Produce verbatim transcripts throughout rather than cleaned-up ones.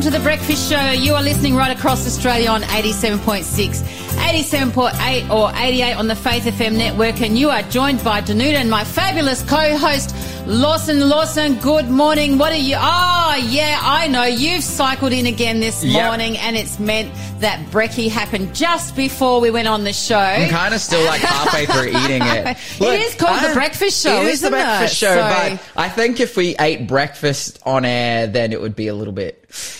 Welcome to The Breakfast Show. You are listening right across Australia on eighty-seven point six, eighty-seven point eight or eighty-eight on the Faith F M network, and you are joined by Danuta and my fabulous co-host Lawson. Lawson, good morning. What are you? Oh, yeah, I know. You've cycled in again this yep. morning, and it's meant that brekkie happened just before we went on the show. I'm kind of still like halfway through eating it. Look, it is called I, The Breakfast Show, it is isn't the breakfast it? Show, so, but I think if we ate breakfast on air, then it would be a little bit...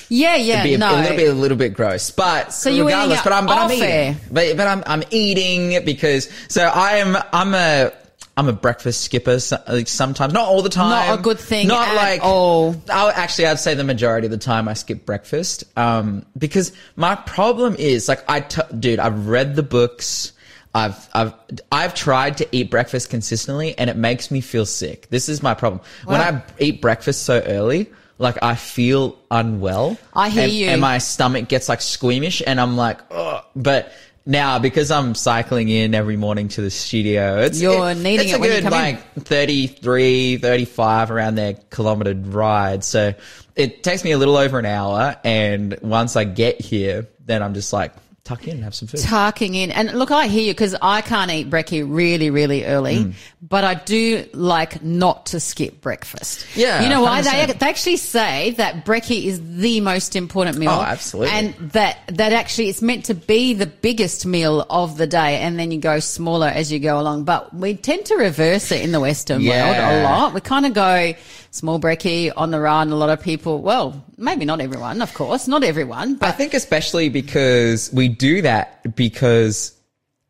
Yeah, yeah, it'd be a, no. It would be a little bit gross, but so regardless, but I'm, but I'm eating. But, but I'm, I'm eating because... So I am, I'm a... I'm a breakfast skipper sometimes. Not all the time. Not a good thing Not at like, all. I'll, actually, I'd say the majority of the time I skip breakfast um, because my problem is, like, I t- dude, I've read the books. I've I've I've tried to eat breakfast consistently, and it makes me feel sick. This is my problem. Wow. When I eat breakfast so early, like, I feel unwell. I hear and, you. And my stomach gets, like, squeamish, and I'm like, ugh. But... Now, because I'm cycling in every morning to the studio, it's, You're it, needing it's a it good, like, in. thirty-three, thirty-five around there kilometre ride. So it takes me a little over an hour. And once I get here, then I'm just like, tuck in and have some food. Tucking in. And, look, I hear you because I can't eat brekkie really, really early. Mm. But I do like not to skip breakfast. Yeah. You know why? They, they actually say that brekkie is the most important meal. Oh, absolutely. And that, that actually it's meant to be the biggest meal of the day, and then you go smaller as you go along. But we tend to reverse it in the Western yeah. world a lot. We kind of go small brekkie on the run. A lot of people, well, maybe not everyone, of course, not everyone. But I think especially because we do that because...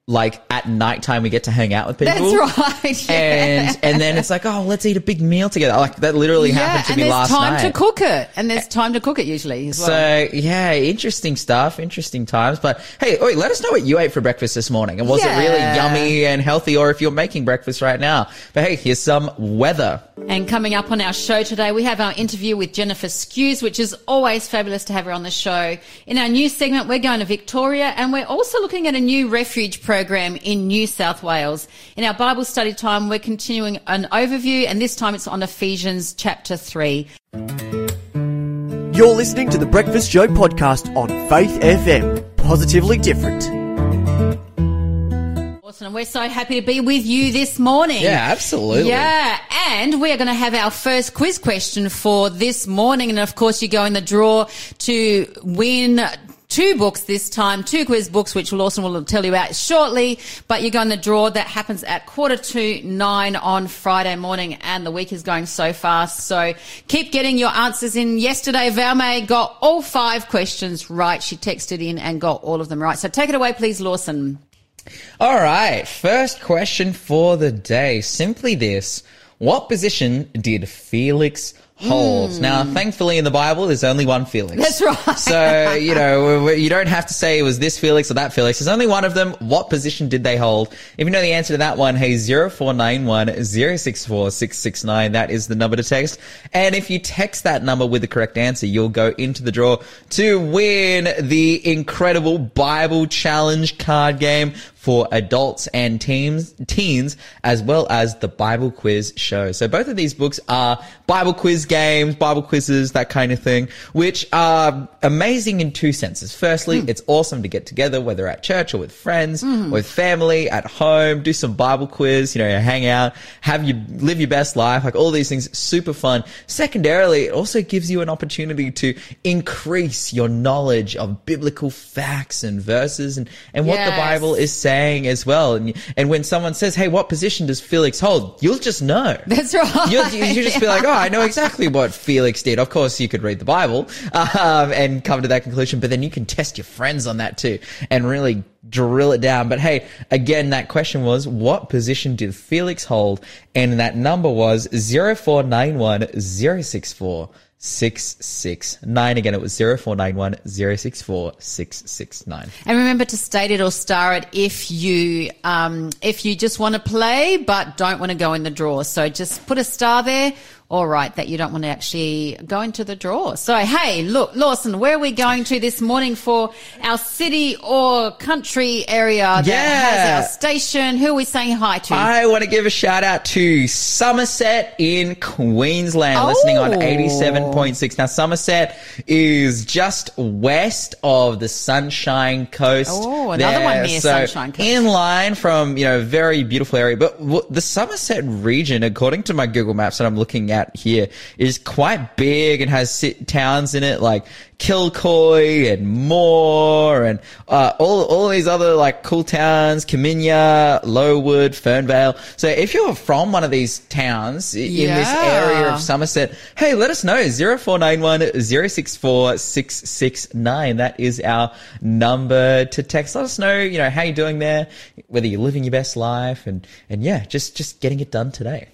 Like, at nighttime, we get to hang out with people. That's right. Yeah. And and then it's like, oh, let's eat a big meal together. Like, that literally yeah, happened to me last night. And there's time to cook it. And there's time to cook it usually as well. So, yeah, interesting stuff, interesting times. But, hey, wait, let us know what you ate for breakfast this morning. And was yeah. it really yummy and healthy, or if you're making breakfast right now? But, hey, here's some weather. And coming up on our show today, we have our interview with Jennifer Skews, which is always fabulous to have her on the show. In our news segment, we're going to Victoria, and we're also looking at a new refuge program. program in New South Wales. In our Bible study time, we're continuing an overview, and this time it's on Ephesians chapter three. You're listening to The Breakfast Show podcast on Faith F M. Positively different. Awesome, and we're so happy to be with you this morning. Yeah, absolutely. Yeah, and we are going to have our first quiz question for this morning, and of course you go in the draw to win two books this time, two quiz books, which Lawson will tell you about shortly. But you go in the draw. That happens at quarter to nine on Friday morning, and the week is going so fast. So keep getting your answers in. Yesterday, Valme got all five questions right. She texted in and got all of them right. So take it away, please, Lawson. All right. First question for the day. Simply this. What position did Felix holds. Mm. Now, thankfully in the Bible, there's only one Felix. That's right. So, you know, you don't have to say it was this Felix or that Felix. There's only one of them. What position did they hold? If you know the answer to that one, hey, zero four nine one, zero six four, six six nine. That is the number to text. And if you text that number with the correct answer, you'll go into the draw to win the incredible Bible Challenge card game for adults and teens, teens, as well as the Bible quiz show. So both of these books are Bible quiz games, Bible quizzes, that kind of thing, which are amazing in two senses. Firstly, mm. it's awesome to get together, whether at church or with friends, mm. or with family, at home, do some Bible quiz, you know, hang out, have you live your best life, like all these things, super fun. Secondarily, it also gives you an opportunity to increase your knowledge of biblical facts and verses and, and yes. what the Bible is saying. Saying as well, and and when someone says, "Hey, what position does Felix hold?" you'll just know. That's right. You'll, you just be like, "Oh, I know exactly what Felix did." Of course, you could read the Bible um, and come to that conclusion, but then you can test your friends on that too, and really drill it down. But hey, again, that question was, what position did Felix hold? And that number was zero four nine one zero six four. Six six nine. Again, it was zero four nine one zero six four six six nine. And remember to state it or star it if you um if you just want to play but don't want to go in the draw. So just put a star there all right, that you don't want to actually go into the drawer. So, hey, look, Lawson, where are we going to this morning for our city or country area yeah. that has our station? Who are we saying hi to? I want to give a shout-out to Somerset in Queensland, oh. listening on eighty-seven point six. Now, Somerset is just west of the Sunshine Coast. Oh, another there. one near so Sunshine Coast. In line from, you know, very beautiful area. But w- the Somerset region, according to my Google Maps that I'm looking at, here is quite big and has sit- towns in it like Kilcoy and Moore and uh, all all these other like cool towns, Kaminya, Lowood, Fernvale. So if you're from one of these towns in yeah. this area of Somerset, hey, let us know. zero four nine one zero six four six six nine. That is our number to text. Let us know, you know, how you're doing there, whether you're living your best life, and and yeah, just just getting it done today.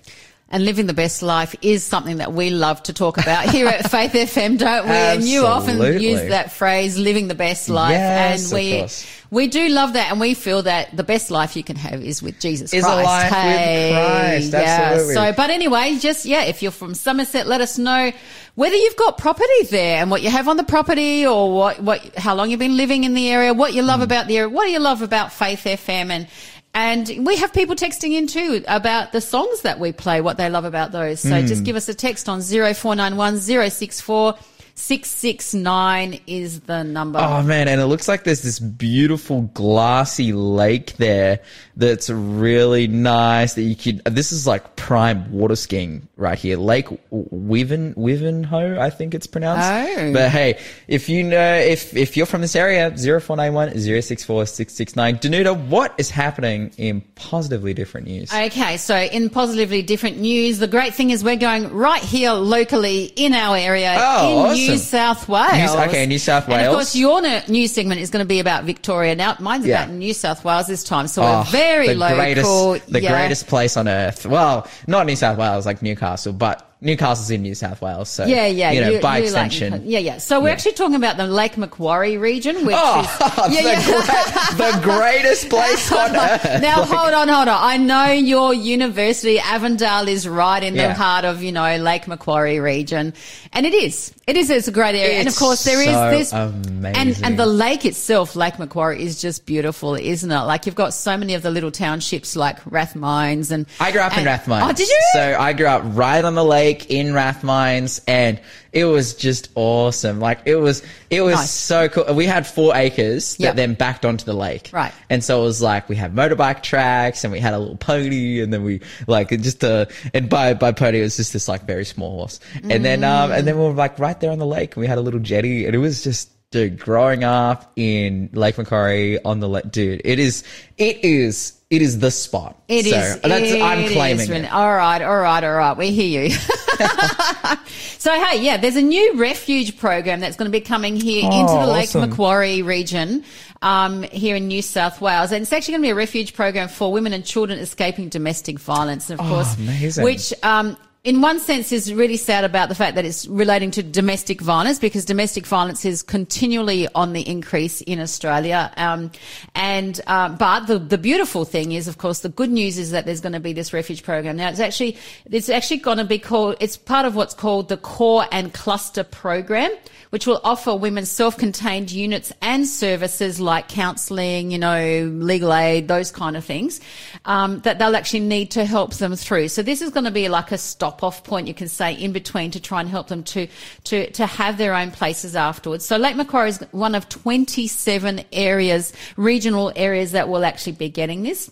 And living the best life is something that we love to talk about here at Faith F M, don't we? Absolutely. And you often use that phrase, living the best life. Yes, and we, of course. We do love that, and we feel that the best life you can have is with Jesus is Christ. Is a life hey, with Christ, absolutely. Yeah, so, but anyway, just, yeah, if you're from Somerset, let us know whether you've got property there and what you have on the property, or what, what, how long you've been living in the area, what you love mm. about the area, what do you love about Faith F M, and, And we have people texting in too about the songs that we play, what they love about those. So mm. just give us a text on zero four nine one zero six four six six nine is the number. Oh, man, and it looks like there's this beautiful glassy lake there that's really nice that you could – this is like prime water skiing right here, Lake Wivenhoe, Wivenhoe, I think it's pronounced. Oh. But, hey, if you know – if if you're from this area, zero four nine one zero six four six six nine. Danuta, what is happening in Positively Different News? Okay, so in Positively Different News, the great thing is we're going right here locally in our area oh, in awesome. New South Wales. New, okay, New South Wales. And, of course, your news segment is going to be about Victoria. Now, mine's yeah. about New South Wales this time, so oh, we're very the local. Greatest, the yeah. greatest place on earth. Well, not New South Wales, like Newcastle, but Newcastle's in New South Wales, so yeah, yeah, you know, you, by you extension, like yeah, yeah. So we're yeah. actually talking about the Lake Macquarie region, which oh, is yeah, the, yeah. Great, the greatest place on earth. Now, like, hold on, hold on. I know your university, Avondale, is right in yeah. the heart of, you know, Lake Macquarie region, and it is, it is, it's a great area, it's and of course there so is this amazing. and and the lake itself, Lake Macquarie, is just beautiful, isn't it? Like you've got so many of the little townships like Rathmines, and I grew up and, in Rathmines. Oh, did you? So I grew up right on the lake. In Rathmines, and it was just awesome. Like it was, it was nice. So cool. We had four acres that yep. then backed onto the lake, right? And so it was like we had motorbike tracks, and we had a little pony, and then we like just a and by by pony it was just this like very small horse, and mm. then um and then we were like right there on the lake, and we had a little jetty, and it was just. Dude, growing up in Lake Macquarie on the lake, dude, it is, it is, it is the spot. It so is. That's, it I'm claiming is. It. All right, all right, all right. We hear you. So, hey, yeah, there's a new refuge program that's going to be coming here oh, into the Lake awesome. Macquarie region um, here in New South Wales. And it's actually going to be a refuge program for women and children escaping domestic violence, of oh, course, amazing. Which um in one sense is really sad about the fact that it's relating to domestic violence, because domestic violence is continually on the increase in Australia. Um, and, uh, but the, the beautiful thing is, of course, the good news is that there's going to be this refuge program. Now it's actually, it's actually going to be called, it's part of what's called the Core and Cluster Program, which will offer women self-contained units and services like counselling, you know, legal aid, those kind of things, um, that they'll actually need to help them through. So this is going to be like a stop off point, you can say, in between to try and help them to to to have their own places afterwards. So Lake Macquarie is one of twenty-seven areas, regional areas, that will actually be getting this.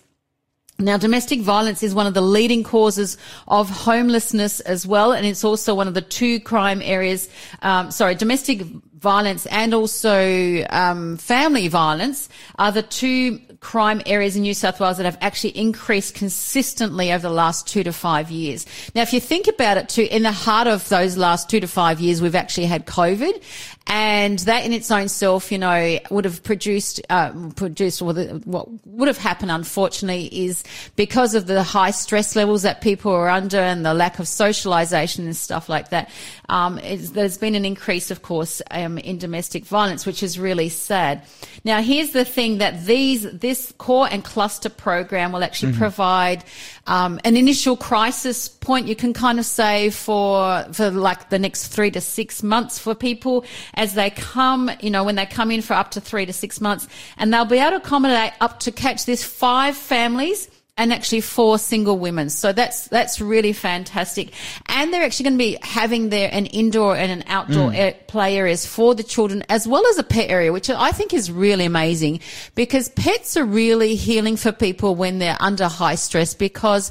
Now, domestic violence is one of the leading causes of homelessness as well, and it's also one of the two crime areas, um, sorry, domestic violence and also um, family violence are the two crime areas in New South Wales that have actually increased consistently over the last two to five years. Now, if you think about it too, in the heart of those last two to five years, we've actually had COVID. And that in its own self, you know, would have produced, uh, produced what would have happened, unfortunately, is because of the high stress levels that people are under and the lack of socialisation and stuff like that, um, there's been an increase, of course, um, um, in domestic violence, which is really sad. Now, here's the thing that these this Core and Cluster Program will actually mm-hmm. provide um, an initial crisis point, you can kind of say, for for like the next three to six months for people as they come, you know, when they come in for up to three to six months, and they'll be able to accommodate up to catch this five families and actually four single women. So that's that's really fantastic. And they're actually going to be having there an indoor and an outdoor mm. air, play areas for the children, as well as a pet area, which I think is really amazing, because pets are really healing for people when they're under high stress, because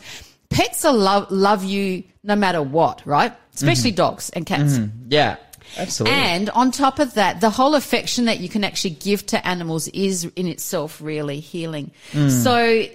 pets are love, love you no matter what, right? Especially mm-hmm. dogs and cats. Mm-hmm. Yeah. Absolutely. And on top of that, the whole affection that you can actually give to animals is in itself really healing. Mm.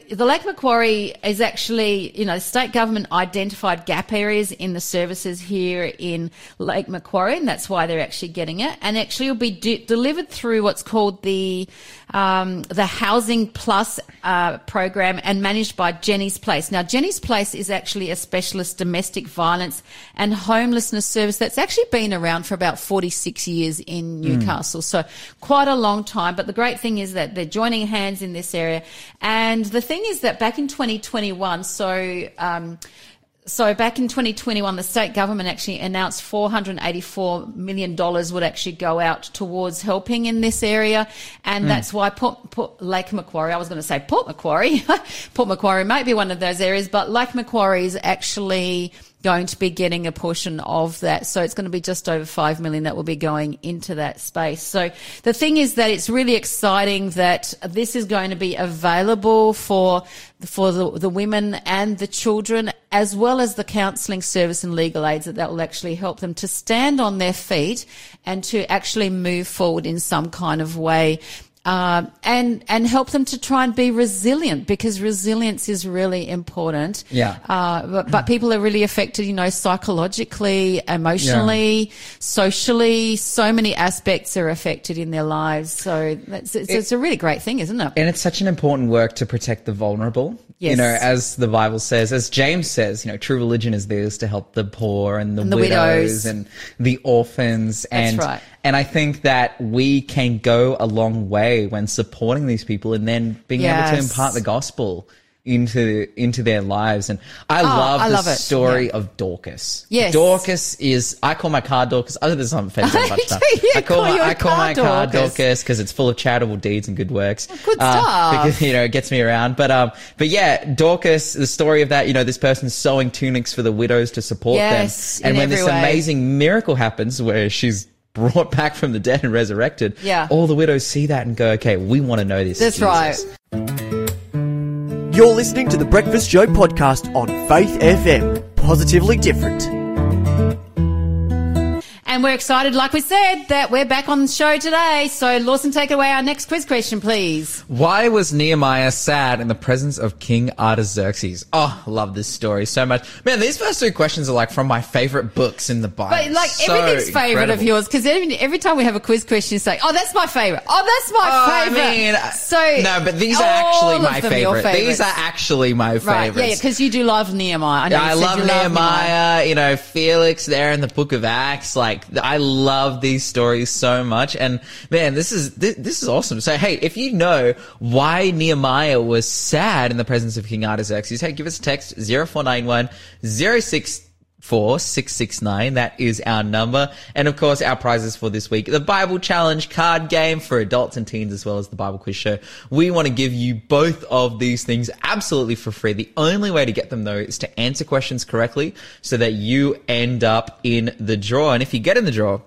So the Lake Macquarie is actually, you know, state government identified gap areas in the services here in Lake Macquarie, and that's why they're actually getting it. And actually it'll be de- delivered through what's called the um, the Housing Plus uh, program, and managed by Jenny's Place. Now, Jenny's Place is actually a specialist domestic violence and homelessness service that's actually been around for about forty-six years in Newcastle, mm. so quite a long time. But the great thing is that they're joining hands in this area. And the thing is that back in twenty twenty-one, so um, so back in twenty twenty-one, the state government actually announced four hundred eighty-four million dollars would actually go out towards helping in this area, and mm. that's why Port, Port, Lake Macquarie, I was going to say Port Macquarie, Port Macquarie might be one of those areas, but Lake Macquarie is actually going to be getting a portion of that. So it's going to be just over five million dollars that will be going into that space. So the thing is that it's really exciting that this is going to be available for, for the, the women and the children, as well as the counselling service and legal aids that, that will actually help them to stand on their feet and to actually move forward in some kind of way. Um, and and help them to try and be resilient, because resilience is really important. Yeah. Uh, but, but people are really affected, you know, psychologically, emotionally, yeah. socially. So many aspects are affected in their lives. So that's, it's, it, it's a really great thing, isn't it? And it's such an important work to protect the vulnerable. Yes. You know, as the Bible says, as James says, you know, true religion is this, to help the poor and the, and the widows, widows and the orphans. That's and, right. And I think that we can go a long way when supporting these people, and then being yes. able to impart the gospel into into their lives. And I oh, love I the love story yeah. of Dorcas. Yes. Dorcas is, I call my car Dorcas. I think there's something offensive much time. I call, call, my, I call car my car Dorcas because it's full of charitable deeds and good works. Good uh, stuff. Because, you know, it gets me around. But, um, but yeah, Dorcas, the story of that, you know, this person sewing tunics for the widows to support yes, them. And when this way. amazing miracle happens where she's brought back from the dead and resurrected, yeah. all the widows see that and go, okay, we want to know this. That's Jesus. Right. You're listening to The Breakfast Show podcast on Faith F M. Positively different. And we're excited, like we said, that we're back on the show today. So, Lawson, take away our next quiz question, please. Why was Nehemiah sad in the presence of King Artaxerxes? Oh, I love this story so much. Man, these first two questions are like from my favourite books in the Bible. But, like, so everything's favourite of yours, because every, every time we have a quiz question, you say, oh, that's my favourite. Oh, that's my oh, favourite. I mean, so no, but these are actually my favourite. These are actually my favourites. Right, yeah, because you do love Nehemiah. I, know yeah, I love, Nehemiah, love Nehemiah, you know, Felix there in the Book of Acts, like, I love these stories so much. And man, this is this, this is awesome. So hey, if you know why Nehemiah was sad in the presence of King Artaxerxes, hey, give us a text zero four nine one zero six four six six nine. That is our number. And of course, our prizes for this week, the Bible Challenge card game for adults and teens, as well as the Bible Quiz Show. We want to give you both of these things absolutely for free. The only way to get them, though, is to answer questions correctly so that you end up in the draw. And if you get in the draw,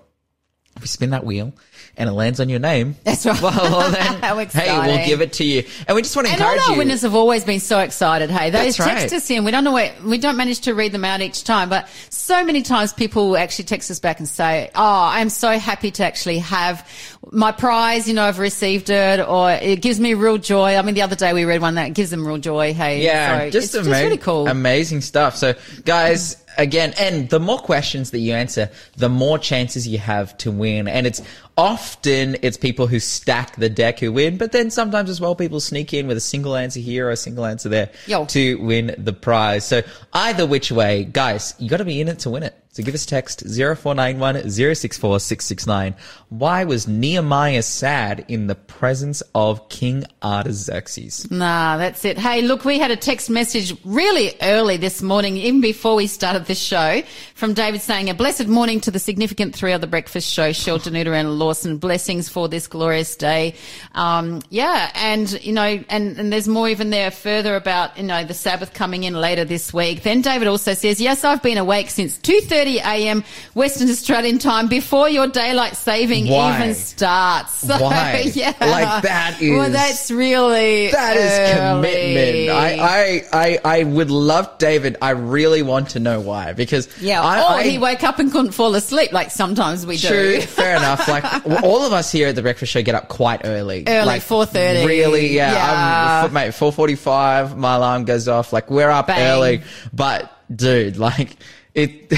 if you spin that wheel and it lands on your name, that's right. Well, well then, hey, we'll give it to you. And we just want to and encourage you. And all our winners have always been so excited. Hey, those right. text us in. We don't know where, we don't manage to read them out each time, but so many times people actually text us back and say, oh, I'm so happy to actually have my prize. You know, I've received it, or it gives me real joy. I mean, the other day we read one that gives them real joy. Hey, yeah, so just it's amazing, just really cool. Amazing stuff. So guys, again, and the more questions that you answer, the more chances you have to win. And it's Often it's people who stack the deck who win, but then sometimes as well people sneak in with a single answer here or a single answer there Yo. to win the prize. So either which way, guys, you got to be in it to win it. So give us a text zero four nine one zero six four six six nine. Why was Nehemiah sad in the presence of King Artaxerxes? Nah, that's it. Hey, look, we had a text message really early this morning, even before we started the show, from David saying, a blessed morning to the significant three of the breakfast show, Shel, Danuta and Lawson. Blessings for this glorious day. Um, yeah, and, you know, and, and there's more even there further about, you know, the Sabbath coming in later this week. Then David also says, yes, I've been awake since two thirty a m Western Australian time before your daylight saving Why? even starts. So, Why? Yeah. Like that is. Well, that's really that early. Is commitment. I, I, I, I would love David. I really want to know why, because yeah, I, or I, he woke up and couldn't fall asleep, like sometimes we true, do. Fair enough. Like all of us here at the breakfast show get up quite early, early like, four thirty. Really? Yeah. yeah. I'm, mate, four forty-five. My alarm goes off. Like we're up Bang. early, but dude, like. It two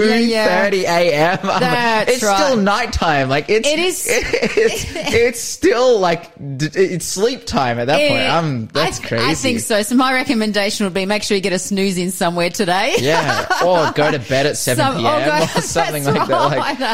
thirty yeah, yeah. a m. That's it's right. still nighttime. Like it's it is. It, it's, it's still like it's sleep time at that it, point. I'm that's I, crazy. I think so. So my recommendation would be make sure you get a snooze in somewhere today. Yeah, or go to bed at seven Some, p m or, go, or something like right. that.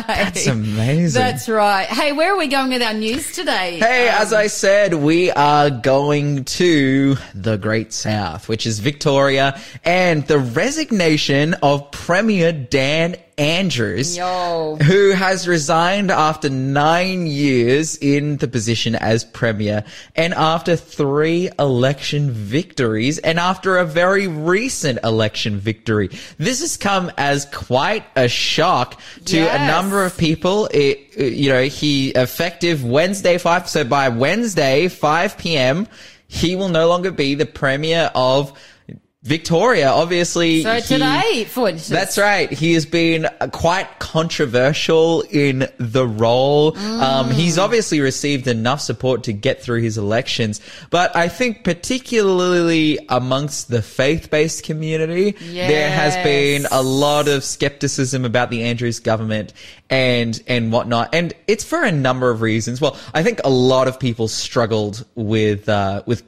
Like, that's amazing. That's right. Hey, where are we going with our news today? Hey, um, as I said, we are going to the Great South, which is Victoria, and the resignation of Premier Dan Andrews, Yo. who has resigned after nine years in the position as Premier and after three election victories and after a very recent election victory. This has come as quite a shock to yes. a number of people. It, you know, he effective Wednesday five, so by Wednesday five p m, he will no longer be the Premier of Victoria, obviously. So today, he, for instance. That's right. He has been quite controversial in the role. Mm. Um, he's obviously received enough support to get through his elections. But I think particularly amongst the faith-based community, yes. there has been a lot of skepticism about the Andrews government and, and whatnot. And it's for a number of reasons. Well, I think a lot of people struggled with, uh, with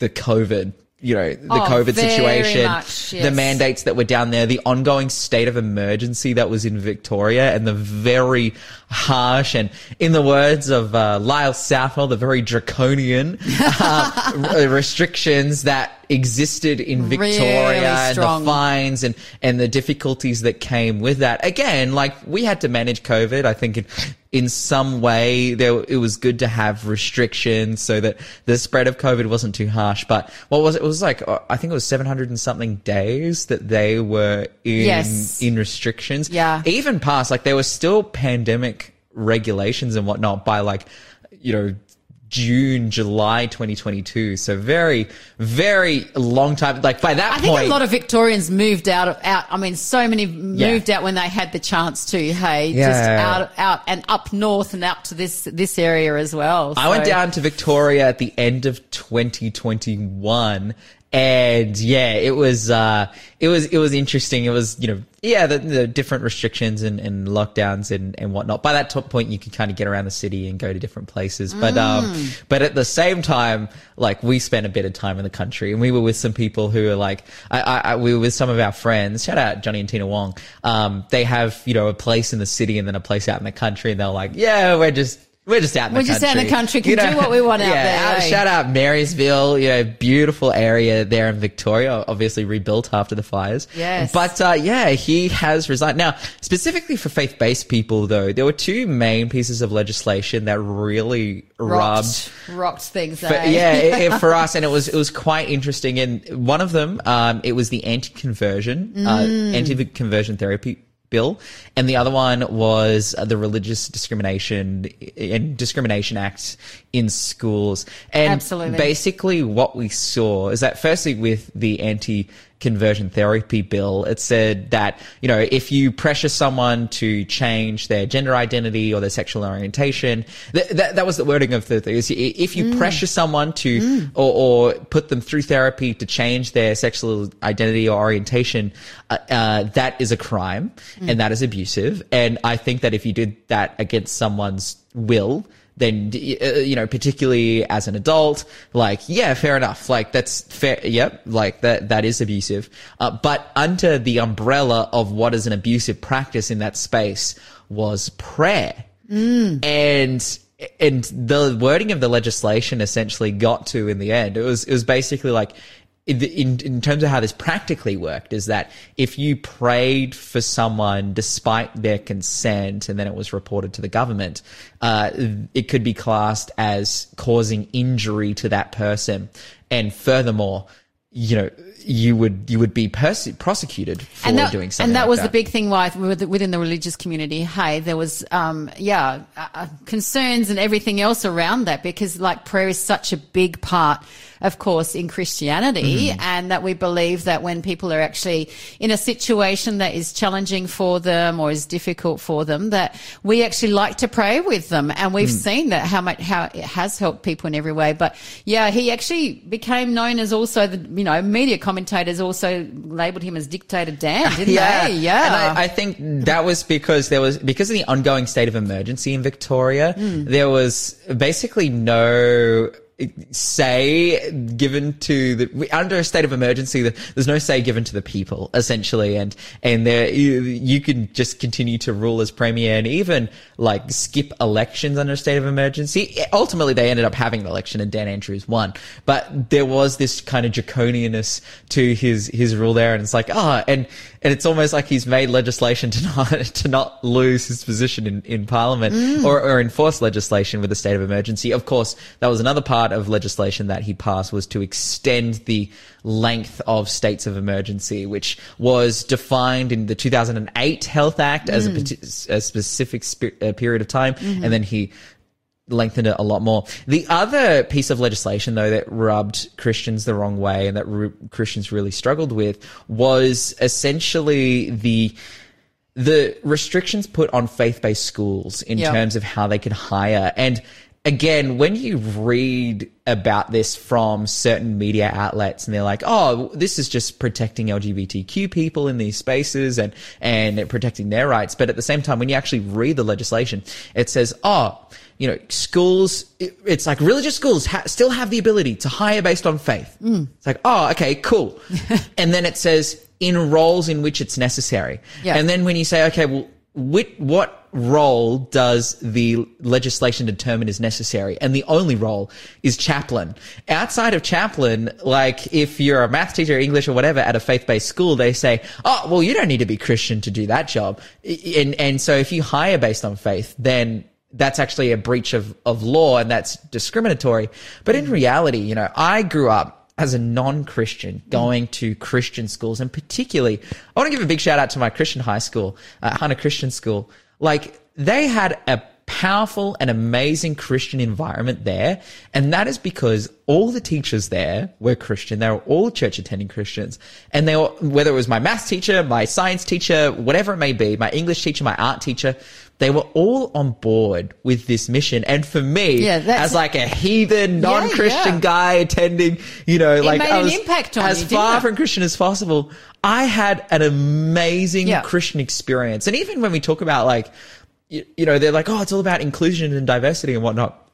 the COVID you know, the oh, COVID situation, much, yes. the mandates that were down there, the ongoing state of emergency that was in Victoria, and the very harsh and, in the words of uh, Lyle Southwell, the very draconian uh, restrictions that existed in Victoria really and the fines and, and the difficulties that came with that. Again, like we had to manage COVID. I think in, in some way there, it was good to have restrictions so that the spread of COVID wasn't too harsh. But what was it? It was like, I think it was seven hundred and something days that they were in, yes. in restrictions. Yeah. Even past, like there were still pandemic regulations and whatnot by like, you know, June, July twenty twenty-two. So very, very long time. Like by that I point. I think a lot of Victorians moved out of, out. I mean, so many moved yeah. out when they had the chance to, hey, yeah. just out, out and up north and up to this, this area as well. So. I went down to Victoria at the end of twenty twenty-one. And yeah, it was, uh, it was, it was interesting. It was, you know, yeah, the, the different restrictions and, and lockdowns and, and whatnot. By that top point, you could kind of get around the city and go to different places. Mm. But, um, but at the same time, like we spent a bit of time in the country and we were with some people who are like, I, I, I we were with some of our friends. Shout out Johnny and Tina Wong. Um, they have, you know, a place in the city and then a place out in the country. And they're like, yeah, we're just, We're just out in the We're country. We're just out in the country. Can you know, do what we want yeah, out there. Out, hey? Shout out Marysville, you know, beautiful area there in Victoria, obviously rebuilt after the fires. Yes. But, uh, yeah, he has resigned. Now, specifically for faith-based people, though, there were two main pieces of legislation that really rocked, rubbed. Rocked things, for, eh? Yeah, it, it, for us. And it was, it was quite interesting. And one of them, um, it was the anti-conversion, mm. uh, anti-conversion therapy bill, and the other one was the Religious Discrimination and Discrimination Act in schools. And Absolutely. basically what we saw is that firstly with the anti conversion therapy bill, it said that, you know, if you pressure someone to change their gender identity or their sexual orientation, th- that, that was the wording of the thing. If you mm. pressure someone to mm. or, or put them through therapy to change their sexual identity or orientation, uh, uh, that is a crime mm. and that is abusive. And I think that if you did that against someone's will, then, you know, particularly as an adult, like, yeah, fair enough. Like, that's fair. Yep. Like, that, that is abusive. Uh, but under the umbrella of what is an abusive practice in that space was prayer. Mm. And, and the wording of the legislation essentially got to in the end. It was, it was basically like, in, in terms of how this practically worked, is that if you prayed for someone despite their consent and then it was reported to the government, uh, it could be classed as causing injury to that person. And furthermore, you know, you would you would be perse- prosecuted for and that, doing something. And that like was that. the big thing why within the religious community, hey, there was, um, yeah, uh, concerns and everything else around that, because, like, prayer is such a big part, of course, in Christianity, mm. and that we believe that when people are actually in a situation that is challenging for them or is difficult for them, that we actually like to pray with them. And we've mm. seen that how much how it has helped people in every way. But, yeah, he actually became known as also the, you know, media commentators also labelled him as Dictator Dan, didn't yeah. they? Yeah, and I, I think that was because there was because of the ongoing state of emergency in Victoria. Mm. There was basically no say given to the under a state of emergency. There's no say given to the people, essentially, and and there you, you can just continue to rule as premier and even like skip elections under a state of emergency. Ultimately, they ended up having an election and Dan Andrews won, but there was this kind of draconianness to his his rule there, and it's like ah, oh, and and it's almost like he's made legislation to not to not lose his position in in Parliament mm. or or enforce legislation with a state of emergency. Of course, that was another part of legislation that he passed was to extend the length of states of emergency, which was defined in the two thousand eight Health Act mm. as a, a specific spe- a period of time, mm-hmm. and then he lengthened it a lot more. The other piece of legislation, though, that rubbed Christians the wrong way and that re- Christians really struggled with was essentially the the restrictions put on faith-based schools in yep. terms of how they could hire. And again, when you read about this from certain media outlets and they're like, oh, this is just protecting L G B T Q people in these spaces and, and protecting their rights. But at the same time, when you actually read the legislation, it says, oh, you know, schools, it, it's like religious schools ha- still have the ability to hire based on faith. Mm. It's like, oh, okay, cool. And then it says in roles in which it's necessary. Yeah. And then when you say, okay, well, Which, what role does the legislation determine is necessary? And the only role is chaplain. Outside of chaplain, like if you're a math teacher, English or whatever at a faith-based school, they say, oh, well, you don't need to be Christian to do that job. And, and so if you hire based on faith, then that's actually a breach of, of law and that's discriminatory. But in reality, you know, I grew up as a non-Christian going to Christian schools, and particularly, I want to give a big shout out to my Christian high school, uh, Hunter Christian School. Like, they had a powerful and amazing Christian environment there, and that is because all the teachers there were Christian. They were all church-attending Christians, and they were, whether it was my maths teacher, my science teacher, whatever it may be, my English teacher, my art teacher, they were all on board with this mission. And for me, yeah, as like a heathen, non-Christian yeah, yeah. guy attending, you know, it like I was as you, far from Christian as possible, I had an amazing yeah. Christian experience. And even when we talk about like, you, you know, they're like, oh, it's all about inclusion and diversity and whatnot.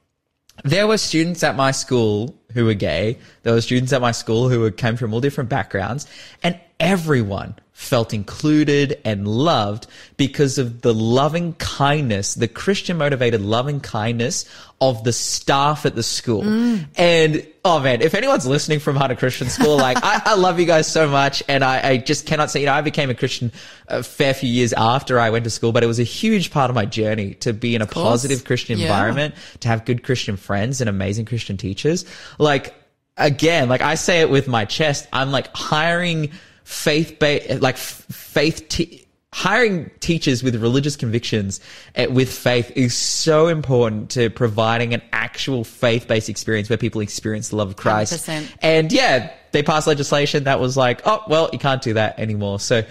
There were students at my school who were gay. There were students at my school who came from all different backgrounds. And everyone felt included and loved because of the loving kindness, the Christian motivated loving kindness of the staff at the school. Mm. And oh man, if anyone's listening from Hunter Christian School, like I, I love you guys so much. And I, I just cannot say, you know, I became a Christian a fair few years after I went to school, but it was a huge part of my journey to be in a positive Christian yeah. environment, to have good Christian friends and amazing Christian teachers. Like again, like I say it with my chest, I'm like hiring faith ba- like faith te- hiring teachers with religious convictions uh, with faith is so important to providing an actual faith-based experience where people experience the love of Christ. one hundred percent. And yeah they passed legislation that was like, oh, well, you can't do that anymore. So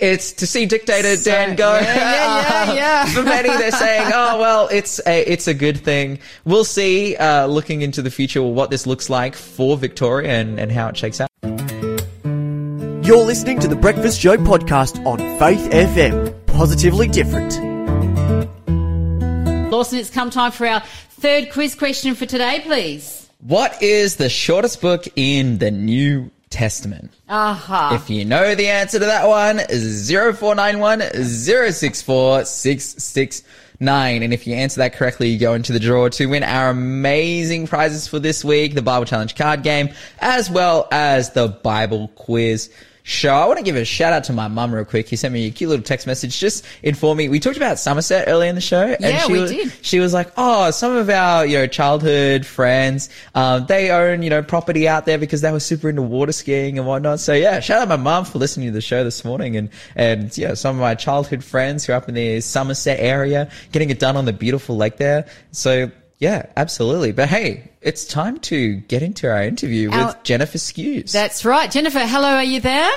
it's to see dictator so, Dan go. Yeah, yeah, yeah, yeah. For many, they're saying, oh, well, it's a, it's a good thing. We'll see, uh, looking into the future, what this looks like for Victoria and, and how it shakes out. You're listening to The Breakfast Show podcast on Faith F M. Positively different. Lawson, it's come time for our third quiz question for today, please. What is the shortest book in the New Testament? Aha. Uh-huh. If you know the answer to that one, zero four nine one zero six four six six nine. And if you answer that correctly, you go into the draw to win our amazing prizes for this week, the Bible Challenge card game, as well as the Bible quiz show. I want to give a shout out to my mum real quick. He sent me a cute little text message just informing. We talked about Somerset earlier in the show. And yeah, she we was, did. She was like, oh, some of our, you know, childhood friends, um, they own, you know, property out there because they were super into water skiing and whatnot. So yeah, shout out my mum for listening to the show this morning. And, and yeah, some of my childhood friends who are up in the Somerset area getting it done on the beautiful lake there. So yeah, absolutely. But hey, it's time to get into our interview our, with Jennifer Skews. That's right. Jennifer, hello, are you there?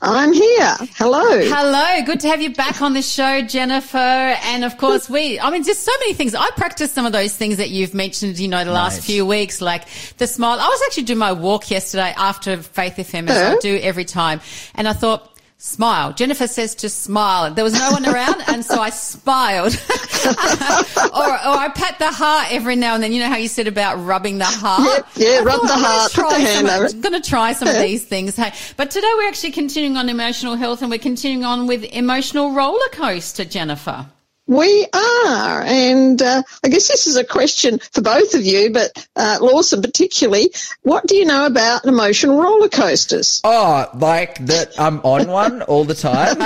I'm here. Hello. Hello. Good to have you back on the show, Jennifer. And, of course, we – I mean, just so many things. I practiced some of those things that you've mentioned, you know, the last nice. few weeks, like the smile. I was actually doing my walk yesterday after Faith F M, as uh-huh. I do every time, and I thought – smile. Jennifer says to smile. There was no one around, and so I smiled. or, or I pat the heart every now and then. You know how you said about rubbing the heart? Yep, yeah, I rub thought, the heart, put the hand over it. I'm going to try some yeah. of these things. Hey, but today we're actually continuing on emotional health, and we're continuing on with emotional roller coaster, Jennifer. We are, and uh, I guess this is a question for both of you, but uh, Lawson particularly, what do you know about emotional roller coasters? Oh, like that I'm on one all the time.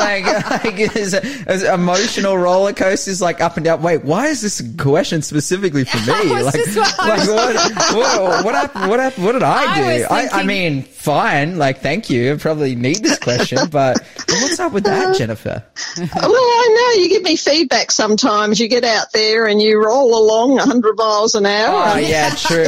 like, like is, is emotional roller coasters, like up and down. Wait, why is this question specifically for me? Like, what, like what, what, what, happened, what, happened, what did I do? I, thinking... I, I mean, fine, like thank you. I probably need this question, but what's up with that, Jennifer? Well, I know. You give me feedback sometimes. You get out there and you roll along one hundred miles an hour. Oh, yeah, true.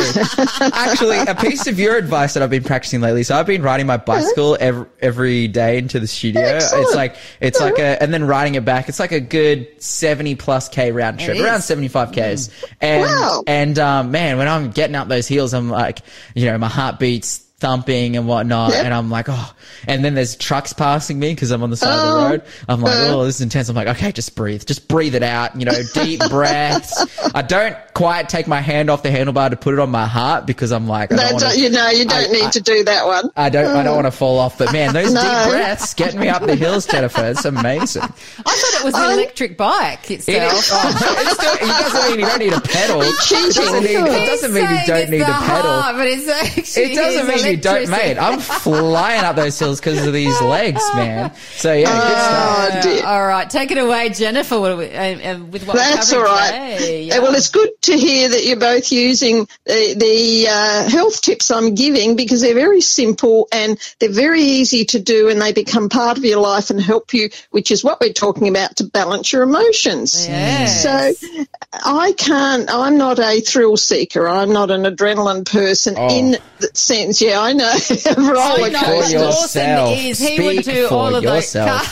Actually, a piece of your advice that I've been practicing lately. So I've been riding my bicycle every, every day into the studio. Excellent. It's like, it's yeah. like a, and then riding it back. It's like a good seventy plus K round trip, around seventy-five Ks. Mm. And, wow. and, um, man, when I'm getting up those hills, I'm like, you know, my heart beats thumping and whatnot, yep. and I'm like, oh, and then there's trucks passing me because I'm on the side oh, of the road. I'm like, uh, oh, this is intense. I'm like, okay, just breathe. Just breathe it out, you know, deep breaths. I don't quite take my hand off the handlebar to put it on my heart because I'm like, I don't wanna, don't, you know, you don't I, need I, to do that one. I don't oh. I don't want to fall off, but man, those no. deep breaths get me up the hills, Jennifer. It's amazing. I thought it was an um, electric bike itself. It, is, oh, it's still, it doesn't mean you don't need a pedal. It doesn't mean, it doesn't mean you don't need a pedal. Heart, but it's actually it doesn't mean you don't, mate. I'm flying up those hills because of these legs, man. So yeah, oh, good stuff. Dear. All right, take it away, Jennifer. What are we, uh, with what that's all right. Today, yeah. Well, it's good to hear that you're both using the, the uh, health tips I'm giving because they're very simple and they're very easy to do, and they become part of your life and help you, which is what we're talking about, to balance your emotions. Yes. So I can't. I'm not a thrill seeker. I'm not an adrenaline person oh. in that sense. Yeah. I know. Roller coasters. Is. He Speak would do for all of yourself.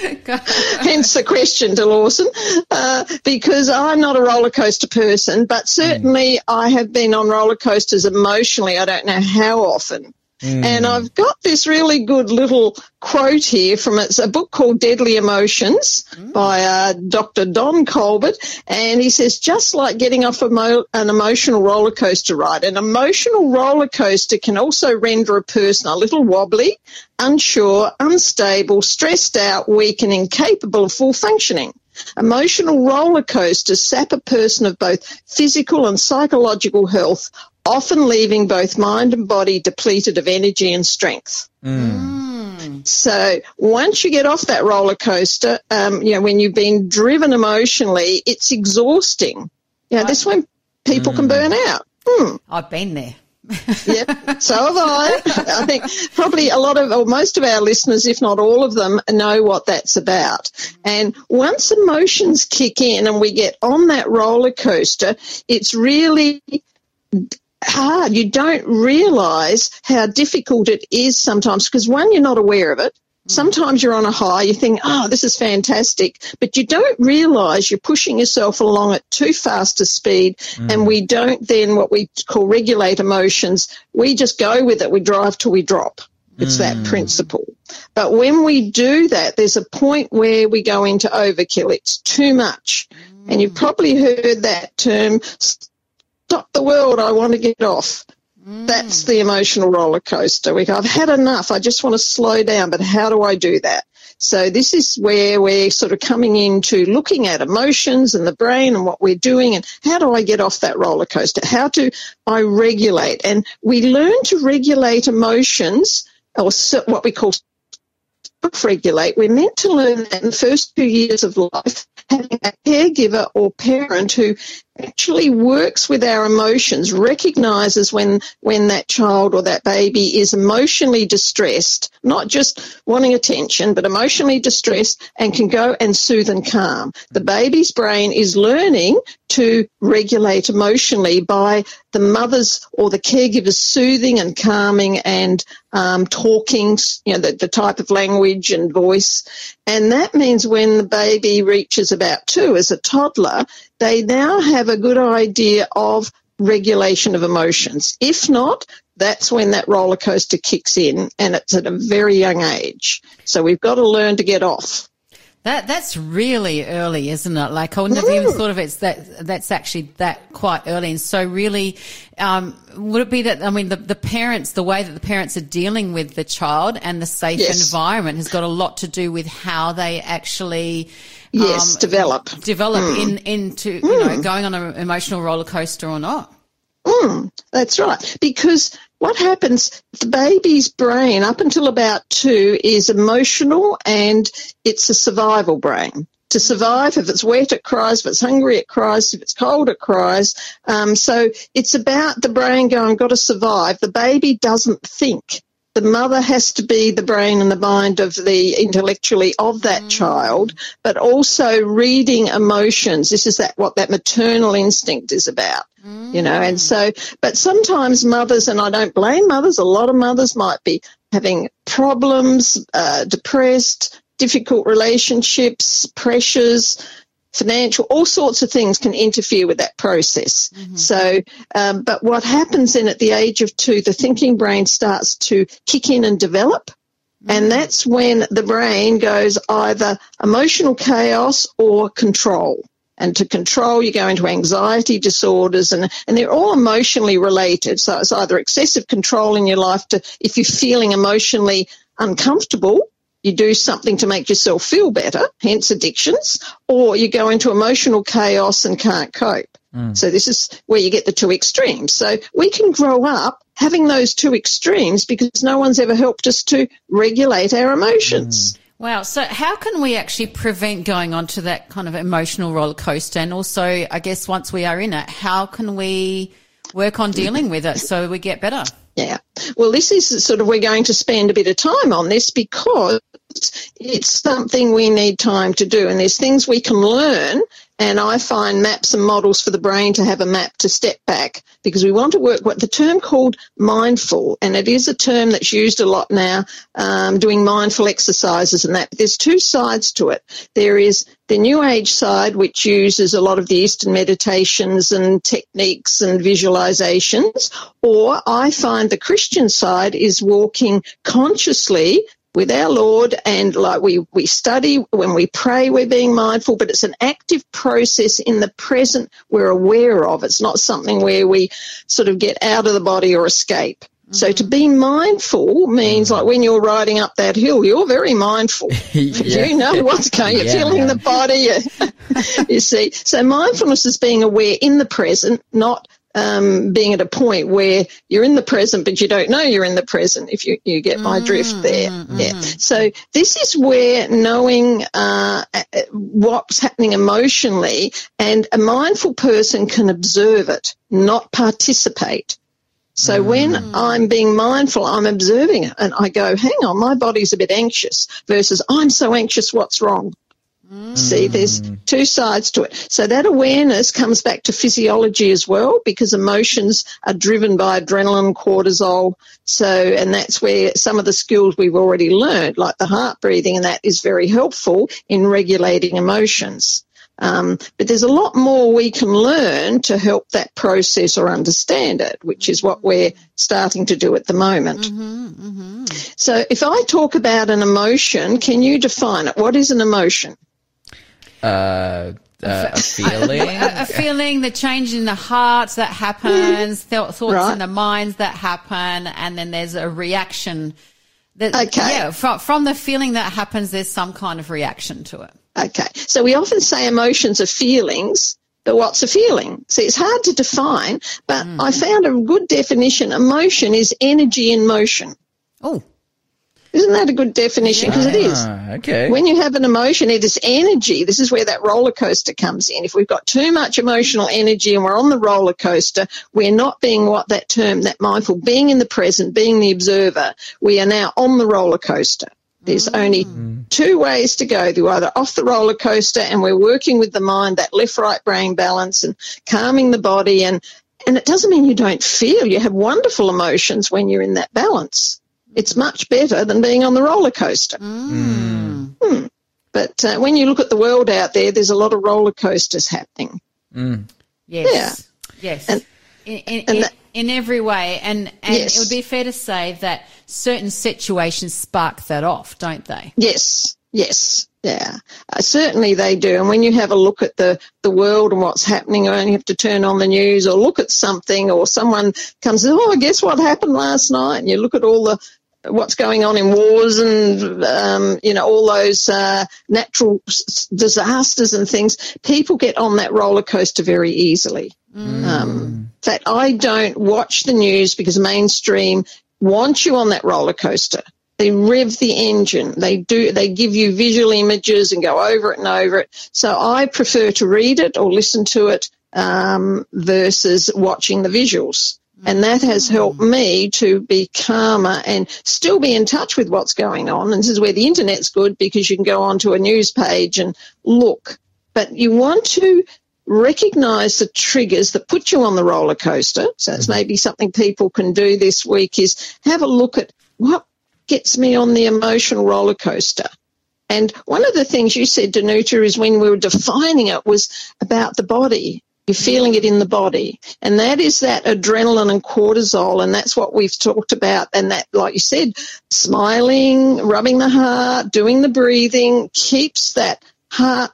Hence the question to Lawson, uh, because I'm not a roller coaster person, but certainly mm. I have been on roller coasters emotionally. I don't know how often. Mm. And I've got this really good little quote here from it's a book called Deadly Emotions mm. by uh, Doctor Don Colbert, and he says, just like getting off a mo- an emotional roller coaster ride, an emotional roller coaster can also render a person a little wobbly, unsure, unstable, stressed out, weak, and incapable of full functioning. Emotional roller coasters sap a person of both physical and psychological health, often leaving both mind and body depleted of energy and strength. Mm. So once you get off that roller coaster, um, you know, when you've been driven emotionally, it's exhausting. You know, I, that's when people mm. can burn out. Mm. I've been there. Yep, so have I. I think probably a lot of, or most of our listeners, if not all of them, know what that's about. And once emotions kick in and we get on that roller coaster, it's really hard. You don't realise how difficult it is sometimes because, one, you're not aware of it. Sometimes you're on a high, you think, oh, this is fantastic, but you don't realise you're pushing yourself along at too fast a speed mm. and we don't then what we call regulate emotions. We just go with it. We drive till we drop. It's mm. that principle. But when we do that, there's a point where we go into overkill. It's too much. Mm. And you've probably heard that term, stop the world, I want to get off. Mm. That's the emotional roller coaster. We go, I've had enough. I just want to slow down, but how do I do that? So this is where we're sort of coming into looking at emotions and the brain and what we're doing and how do I get off that roller coaster? How do I regulate? And we learn to regulate emotions or what we call self-regulate. We're meant to learn that in the first two years of life, having a caregiver or parent who actually works with our emotions, recognises when when that child or that baby is emotionally distressed, not just wanting attention, but emotionally distressed and can go and soothe and calm. The baby's brain is learning to regulate emotionally by the mother's or the caregiver's soothing and calming and um, talking, you know, the, the type of language and voice. And that means when the baby reaches about two as a toddler, they now have a good idea of regulation of emotions. If not, that's when that roller coaster kicks in, and it's at a very young age. So we've got to learn to get off. That that's really early, isn't it? Like I never even thought of it. It's that that's actually that quite early, and so really, um, would it be that? I mean, the, the parents, the way that the parents are dealing with the child and the safe yes. environment has got a lot to do with how they actually. Yes, um, develop. Develop mm. in, into, mm. you know, going on an emotional roller coaster or not. Mm, that's right. Because what happens, the baby's brain up until about two is emotional and it's a survival brain. To survive, if it's wet, it cries. If it's hungry, it cries. If it's cold, it cries. Um, so it's about the brain going, got to survive. The baby doesn't think. The mother has to be the brain and the mind of the intellectually of that mm. child, but also reading emotions. This is that what that maternal instinct is about, mm. you know, and so, but sometimes mothers, and I don't blame mothers, a lot of mothers might be having problems, uh, depressed, difficult relationships, pressures, financial, all sorts of things can interfere with that process. Mm-hmm. So, um, but what happens then at the age of two, the thinking brain starts to kick in and develop. Mm-hmm. And that's when the brain goes either emotional chaos or control. And to control, you go into anxiety disorders, and, and they're all emotionally related. So it's either excessive control in your life to, if you're feeling emotionally uncomfortable, you do something to make yourself feel better, hence addictions, or you go into emotional chaos and can't cope. Mm. So this is where you get the two extremes. So we can grow up having those two extremes because no one's ever helped us to regulate our emotions. Mm. Wow. So how can we actually prevent going on to that kind of emotional roller coaster? And also, I guess once we are in it, how can we work on dealing with it so we get better? Yeah. Well, this is sort of, we're going to spend a bit of time on this because it's something we need time to do. And there's things we can learn. And I find maps and models for the brain to have a map to step back because we want to work what the term called mindful. And it is a term that's used a lot now, um, doing mindful exercises and that. But there's two sides to it. There is the New Age side, which uses a lot of the Eastern meditations and techniques and visualizations. Or I find the Christian side is walking consciously with our Lord, and like we, we study, when we pray, we're being mindful, but it's an active process in the present we're aware of. It's not something where we sort of get out of the body or escape. Mm-hmm. So to be mindful means like when you're riding up that hill, you're very mindful. yeah. You know what's going on, you're yeah, feeling yeah. the body, you see. So mindfulness is being aware in the present, not Um, being at a point where you're in the present but you don't know you're in the present, if you, you get my mm, drift there. Mm, yeah. Mm. So this is where knowing uh, what's happening emotionally, and a mindful person can observe it, not participate. So mm. when I'm being mindful, I'm observing it and I go, hang on, my body's a bit anxious versus I'm so anxious, what's wrong? Mm. See, there's two sides to it. So that awareness comes back to physiology as well, because emotions are driven by adrenaline, cortisol. So, and that's where some of the skills we've already learned, like the heart breathing, and that is very helpful in regulating emotions. Um, but there's a lot more we can learn to help that process or understand it, which is what we're starting to do at the moment. Mm-hmm, mm-hmm. So if I talk about an emotion, can you define it? What is an emotion? Uh, uh, a feeling. a, a feeling, the change in the heart that happens, thoughts right. in the minds that happen, and then there's a reaction. That, okay. Yeah, from, from the feeling that happens, there's some kind of reaction to it. Okay, so we often say emotions are feelings, but what's a feeling? See, it's hard to define, but mm. I found a good definition. Emotion is energy in motion. Oh. Isn't that a good definition? Because yeah. it is. Okay. When you have an emotion, it is energy. This is where that roller coaster comes in. If we've got too much emotional energy and we're on the roller coaster, we're not being what that term, that mindful, being in the present, being the observer. We are now on the roller coaster. There's only two ways to go. They're either off the roller coaster and we're working with the mind, that left-right brain balance and calming the body. And, and it doesn't mean you don't feel. You have wonderful emotions when you're in that balance. It's much better than being on the roller coaster. Mm. Hmm. But uh, when you look at the world out there, there's a lot of roller coasters happening. Mm. Yes. Yeah. Yes. And, in, in, and that, in every way. And, and yes. it would be fair to say that certain situations spark that off, don't they? Yes, yes, yeah. Uh, certainly they do. And when you have a look at the, the world and what's happening, you only have to turn on the news or look at something, or someone comes and, oh, guess what happened last night? And you look at all the what's going on in wars and, um, you know, all those uh, natural s- disasters and things. People get on that roller coaster very easily. Mm. Um, in fact, I don't watch the news because mainstream want you on that roller coaster. They rev the engine. They do. They give you visual images and go over it and over it. So I prefer to read it or listen to it um, versus watching the visuals. And that has helped me to be calmer and still be in touch with what's going on. And this is where the internet's good, because you can go onto a news page and look. But you want to recognise the triggers that put you on the roller coaster. So it's maybe something people can do this week is have a look at what gets me on the emotional roller coaster. And one of the things you said, Danuta, is when we were defining it was about the body. You're feeling it in the body. And that is that adrenaline and cortisol, and that's what we've talked about. And that, like you said, smiling, rubbing the heart, doing the breathing keeps that heart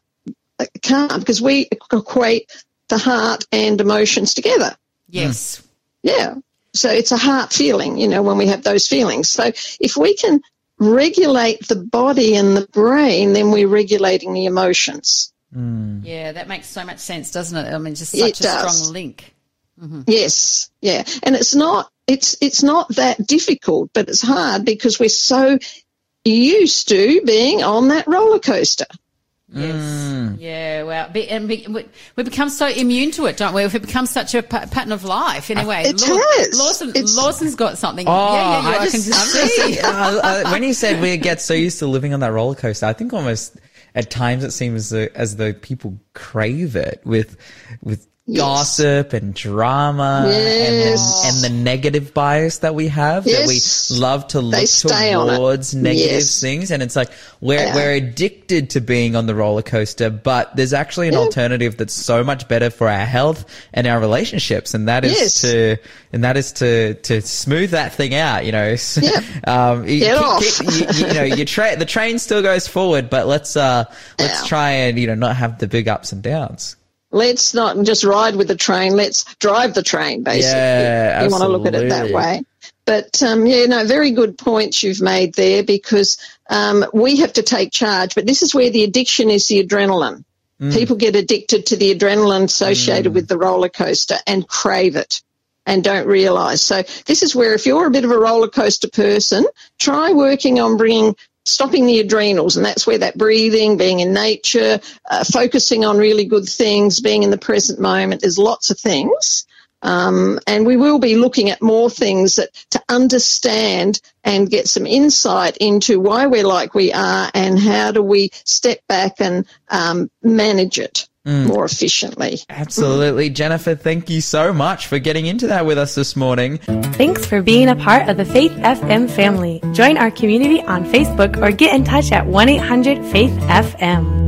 calm, because we equate the heart and emotions together. Yes. Yeah. So it's a heart feeling, you know, when we have those feelings. So if we can regulate the body and the brain, then we're regulating the emotions. Mm. Yeah, that makes so much sense, doesn't it? I mean, just such it a does. strong link. Mm-hmm. Yes, yeah, and it's not it's it's not that difficult, but it's hard because we're so used to being on that roller coaster. Yes, mm. yeah. Well, be, and be, we, we become so immune to it, don't we? It becomes such a p- pattern of life, in a way. It Law, has. Lawson, it's... Lawson's got something. Oh, yeah, yeah, yeah, I, I can just see. see. uh, uh, when he said we get so used to living on that roller coaster, I think almost. At times it seems as though, as though people crave it with with yes. gossip and drama yes. and, and the negative bias that we have, yes. that we love to look towards negative yes. things. And it's like we're yeah. we're addicted to being on the roller coaster, but there's actually an yeah. alternative that's so much better for our health and our relationships, and that is yes. to and that is to to smooth that thing out, you know. Yep. um you, Get off. you, you, you know, your tra- the train still goes forward, but let's uh let's Ow. try and, you know, not have the big ups and downs. Let's not just ride with the train. Let's drive the train, basically. Yeah, you want to look at it that way. But, um, yeah, no, very good points you've made there, because um, we have to take charge. But this is where the addiction is the adrenaline. Mm. People get addicted to the adrenaline associated mm. with the roller coaster and crave it and don't realise. So this is where if you're a bit of a roller coaster person, try working on bringing – stopping the adrenals, and that's where that breathing, being in nature, uh, focusing on really good things, being in the present moment. There's lots of things. Um, and we will be looking at more things that, to understand and get some insight into why we're like we are and how do we step back and um, manage it mm. more efficiently. Absolutely. Mm. Jennifer, thank you so much for getting into that with us this morning. Thanks for being a part of the Faith F M family. Join our community on Facebook or get in touch at one eight hundred Faith F M.